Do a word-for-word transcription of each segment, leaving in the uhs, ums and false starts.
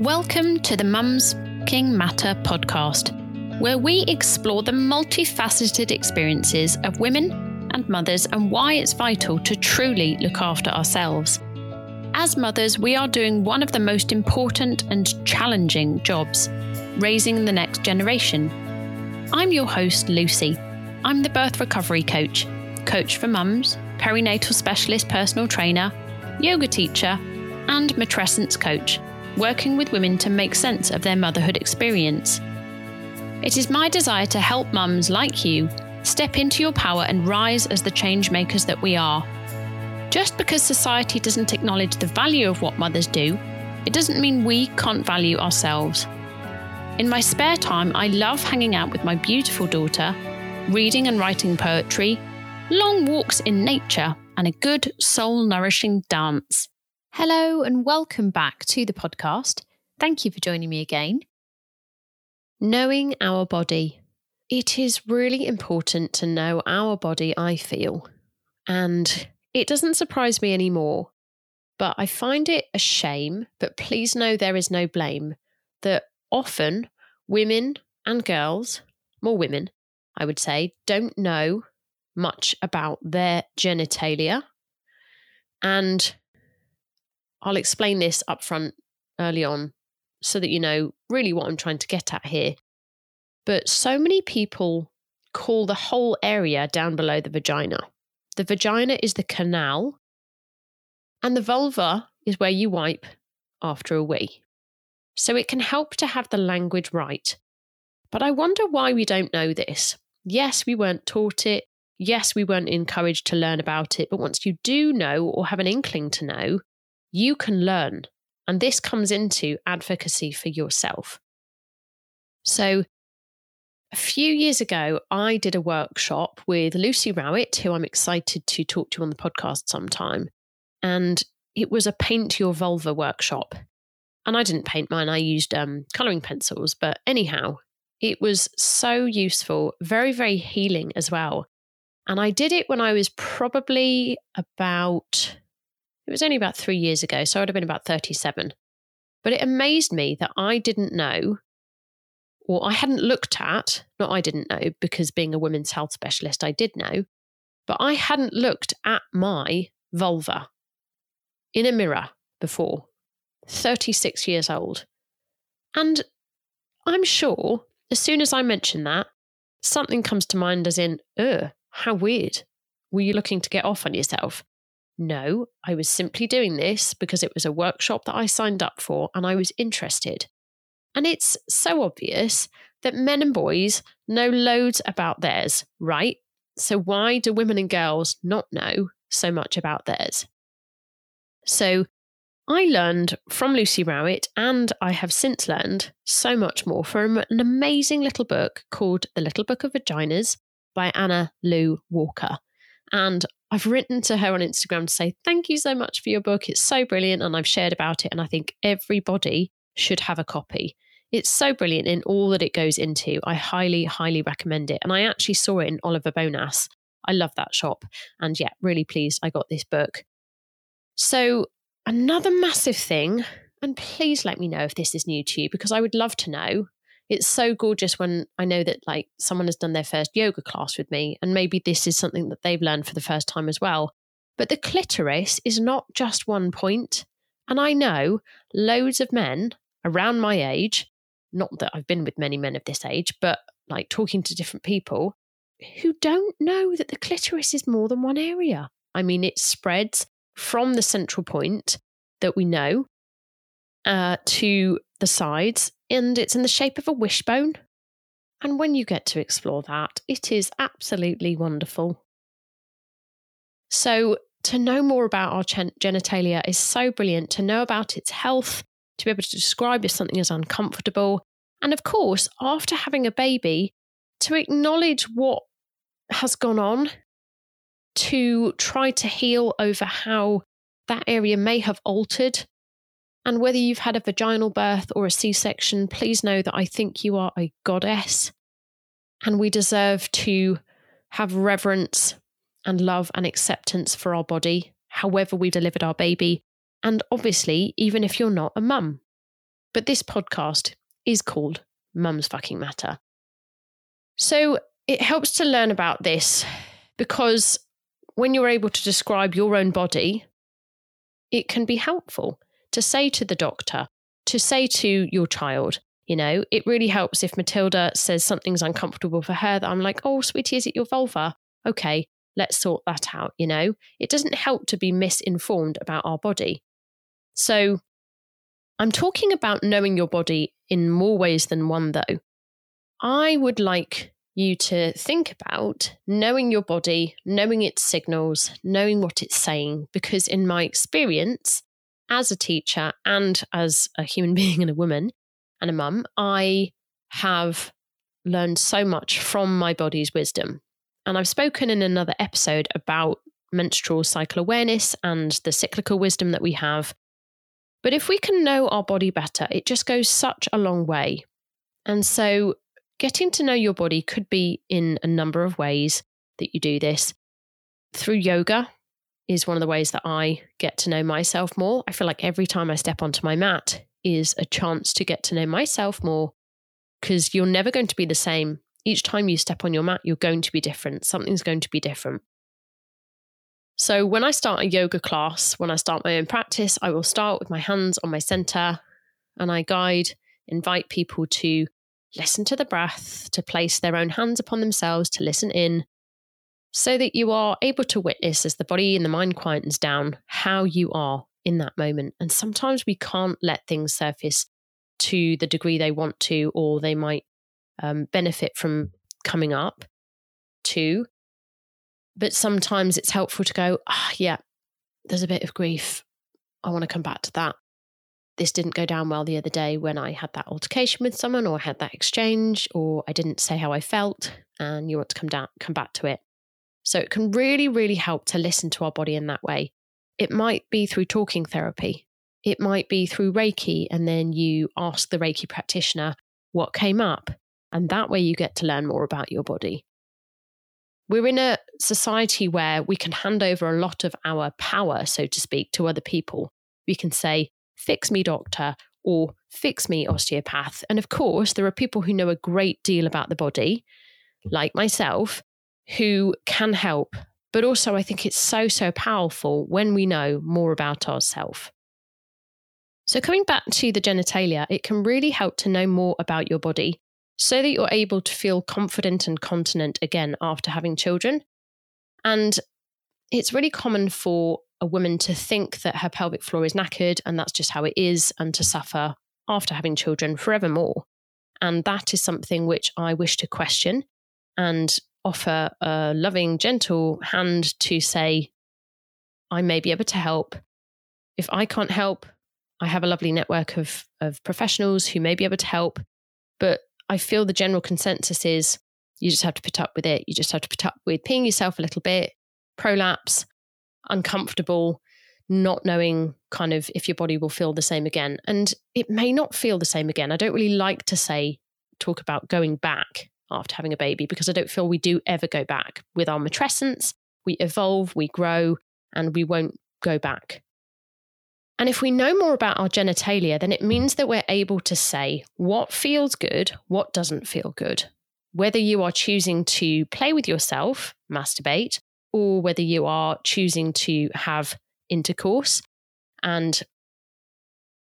Welcome to the Mums Fucking Matter podcast, where we explore the multifaceted experiences of women and mothers and why it's vital to truly look after ourselves. As mothers, we are doing one of the most important and challenging jobs, raising the next generation. I'm your host, Lucy. I'm the birth recovery coach, coach for mums, perinatal specialist personal trainer, yoga teacher, and matrescence coach, working with women to make sense of their motherhood experience. It is my desire to help mums like you step into your power and rise as the change makers that we are. Just because society doesn't acknowledge the value of what mothers do, it doesn't mean we can't value ourselves. In my spare time, I love hanging out with my beautiful daughter, reading and writing poetry, long walks in nature, and a good soul-nourishing dance. Hello and welcome back to the podcast. Thank you for joining me again. Knowing our body. It is really important to know our body, I feel. And it doesn't surprise me anymore, but I find it a shame, but please know there is no blame, that often women and girls, more women, I would say, don't know much about their genitalia. And I'll explain this up front early on so that you know really what I'm trying to get at here. But so many people call the whole area down below the vagina. The vagina is the canal, and the vulva is where you wipe after a wee. So it can help to have the language right. But I wonder why we don't know this. Yes, we weren't taught it. Yes, we weren't encouraged to learn about it. But once you do know or have an inkling to know, you can learn. And this comes into advocacy for yourself. So a few years ago, I did a workshop with Lucy Rowett, who I'm excited to talk to on the podcast sometime. And it was a Paint Your Vulva workshop. And I didn't paint mine. I used um, colouring pencils. But anyhow, it was so useful, very, very healing as well. And I did it when I was probably about, it was only about three years ago. So I would have been about thirty-seven. But it amazed me that I didn't know, or I hadn't looked at, not I didn't know, because being a women's health specialist, I did know, but I hadn't looked at my vulva in a mirror before, thirty-six years old. And I'm sure as soon as I mention that, something comes to mind as in, ugh, how weird. Were you looking to get off on yourself? No, I was simply doing this because it was a workshop that I signed up for and I was interested. And it's so obvious that men and boys know loads about theirs, right? So why do women and girls not know so much about theirs? So I learned from Lucy Rowett, and I have since learned so much more from an amazing little book called The Little Book of Vaginas by Anna Lou Walker. And I've written to her on Instagram to say, thank you so much for your book. It's so brilliant. And I've shared about it. And I think everybody should have a copy. It's so brilliant in all that it goes into. I highly, highly recommend it. And I actually saw it in Oliver Bonas. I love that shop. And yeah, really pleased I got this book. So another massive thing, and please let me know if this is new to you, because I would love to know. It's so gorgeous when I know that like someone has done their first yoga class with me, and maybe this is something that they've learned for the first time as well. But the clitoris is not just one point. And I know loads of men around my age, not that I've been with many men of this age, but like talking to different people who don't know that the clitoris is more than one area. I mean, it spreads from the central point that we know uh, to the sides, and it's in the shape of a wishbone. And when you get to explore that, it is absolutely wonderful. So to know more about our gen- genitalia is so brilliant, to know about its health, to be able to describe if something is uncomfortable. And of course, after having a baby, to acknowledge what has gone on, to try to heal over how that area may have altered. And whether you've had a vaginal birth or a C-section, please know that I think you are a goddess. And we deserve to have reverence and love and acceptance for our body, however we delivered our baby, and obviously, even if you're not a mum. But this podcast is called Mums Fucking Matter. So it helps to learn about this because when you're able to describe your own body, it can be helpful to say to the doctor, to say to your child, you know, it really helps if Matilda says something's uncomfortable for her that I'm like, oh, sweetie, is it your vulva? Okay, let's sort that out, you know. It doesn't help to be misinformed about our body. So I'm talking about knowing your body in more ways than one, though. I would like you to think about knowing your body, knowing its signals, knowing what it's saying, because in my experience as a teacher and as a human being and a woman and a mum, I have learned so much from my body's wisdom. And I've spoken in another episode about menstrual cycle awareness and the cyclical wisdom that we have. But if we can know our body better, it just goes such a long way. And so getting to know your body could be in a number of ways that you do this. Through yoga is one of the ways that I get to know myself more. I feel like every time I step onto my mat is a chance to get to know myself more, because you're never going to be the same. Each time you step on your mat, you're going to be different. Something's going to be different. So when I start a yoga class, when I start my own practice, I will start with my hands on my center, and I guide, invite people to listen to the breath, to place their own hands upon themselves, to listen in, so that you are able to witness as the body and the mind quietens down how you are in that moment. And sometimes we can't let things surface to the degree they want to, or they might um, benefit from coming up to. But sometimes it's helpful to go, ah, oh, yeah, there's a bit of grief. I want to come back to that. This didn't go down well the other day when I had that altercation with someone, or I had that exchange, or I didn't say how I felt, and you want to come down, come back to it. So it can really, really help to listen to our body in that way. It might be through talking therapy. It might be through Reiki, and then you ask the Reiki practitioner what came up, and that way you get to learn more about your body. We're in a society where we can hand over a lot of our power, so to speak, to other people. We can say, fix me, doctor, or fix me, osteopath. And of course, there are people who know a great deal about the body, like myself, who can help. But also, I think it's so, so powerful when we know more about ourselves. So coming back to the genitalia, it can really help to know more about your body, so that you're able to feel confident and continent again after having children. And it's really common for a woman to think that her pelvic floor is knackered and that's just how it is, and to suffer after having children forevermore. And that is something which I wish to question and offer a loving, gentle hand to say, I may be able to help. If I can't help, I have a lovely network of, of professionals who may be able to help. But I feel the general consensus is you just have to put up with it. You just have to put up with peeing yourself a little bit, prolapse, uncomfortable, not knowing kind of if your body will feel the same again. And it may not feel the same again. I don't really like to say, talk about going back after having a baby, because I don't feel we do ever go back. With our matrescence, we evolve, we grow, and we won't go back. And if we know more about our genitalia, then it means that we're able to say what feels good, what doesn't feel good. Whether you are choosing to play with yourself, masturbate, or whether you are choosing to have intercourse, and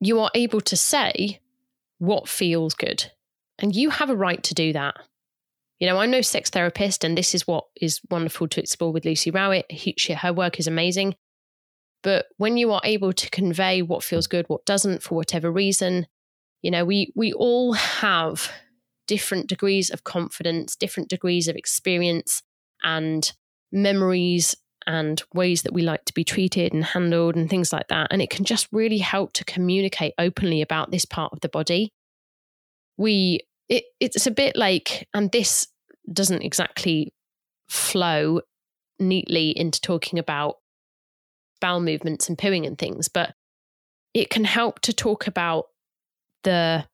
you are able to say what feels good. And you have a right to do that. You know, I'm no sex therapist, and this is what is wonderful to explore with Lucy Rowett. She, her work is amazing. But when you are able to convey what feels good, what doesn't, for whatever reason, you know, we we all have different degrees of confidence, different degrees of experience and memories and ways that we like to be treated and handled and things like that. And it can just really help to communicate openly about this part of the body. We, it, it's a bit like, and this doesn't exactly flow neatly into talking about bowel movements and pooing and things, but it can help to talk about the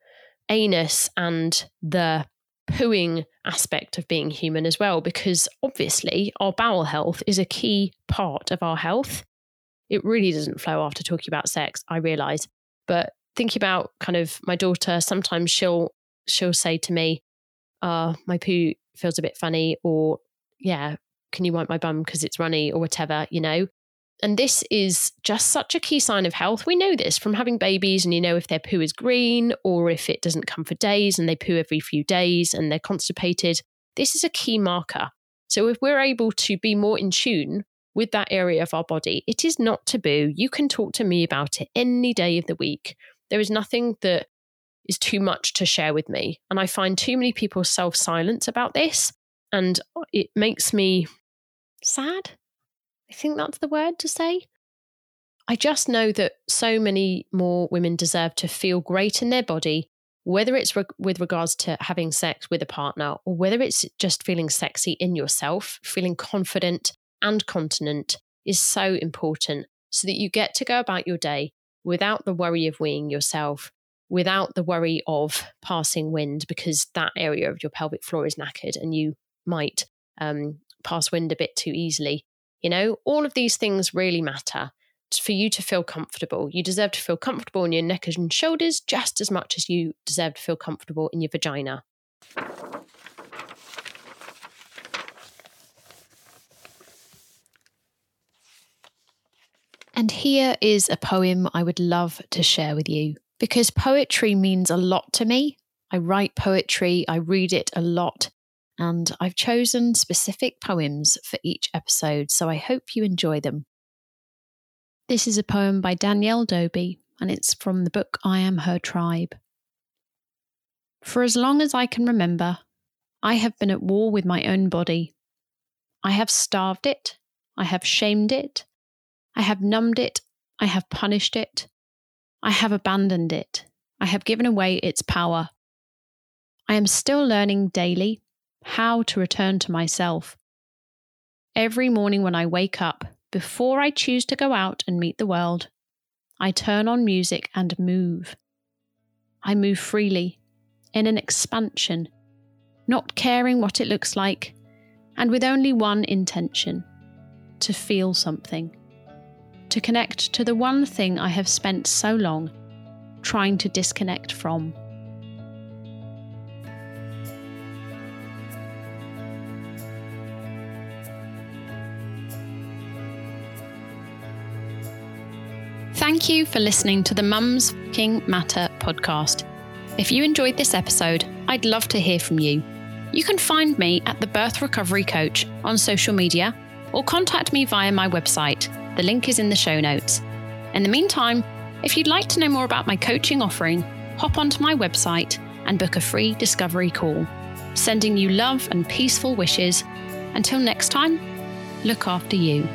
anus and the pooing aspect of being human as well, because obviously our bowel health is a key part of our health. It really doesn't flow after talking about sex, I realise, but thinking about kind of my daughter, sometimes she'll she'll say to me, oh, my poo feels a bit funny, or yeah, can you wipe my bum because it's runny or whatever, you know? And this is just such a key sign of health. We know this from having babies, and you know if their poo is green or if it doesn't come for days and they poo every few days and they're constipated. This is a key marker. So if we're able to be more in tune with that area of our body, it is not taboo. You can talk to me about it any day of the week. There is nothing that is too much to share with me. And I find too many people self-silence about this, and it makes me sad. I think that's the word to say. I just know that so many more women deserve to feel great in their body, whether it's re- with regards to having sex with a partner, or whether it's just feeling sexy in yourself. Feeling confident and continent is so important, so that you get to go about your day without the worry of weeing yourself, without the worry of passing wind, because that area of your pelvic floor is knackered and you might um, pass wind a bit too easily. You know, all of these things really matter for you to feel comfortable. You deserve to feel comfortable in your neck and shoulders just as much as you deserve to feel comfortable in your vagina. And here is a poem I would love to share with you, because poetry means a lot to me. I write poetry, I read it a lot. And I've chosen specific poems for each episode, so I hope you enjoy them. This is a poem by Danielle Dobie, and it's from the book I Am Her Tribe. For as long as I can remember, I have been at war with my own body. I have starved it, I have shamed it, I have numbed it, I have punished it, I have abandoned it, I have given away its power. I am still learning daily how to return to myself. Every morning when I wake up, before I choose to go out and meet the world, I turn on music and move. I move freely, in an expansion, not caring what it looks like, and with only one intention: to feel something, to connect to the one thing I have spent so long trying to disconnect from. Thank you for listening to the Mums Fucking Matter podcast. If you enjoyed this episode, I'd love to hear from you. You can find me at The Birth Recovery Coach on social media, or contact me via my website. The link is in the show notes. In the meantime, if you'd like to know more about my coaching offering, hop onto my website and book a free discovery call. Sending you love and peaceful wishes. Until next time, look after you.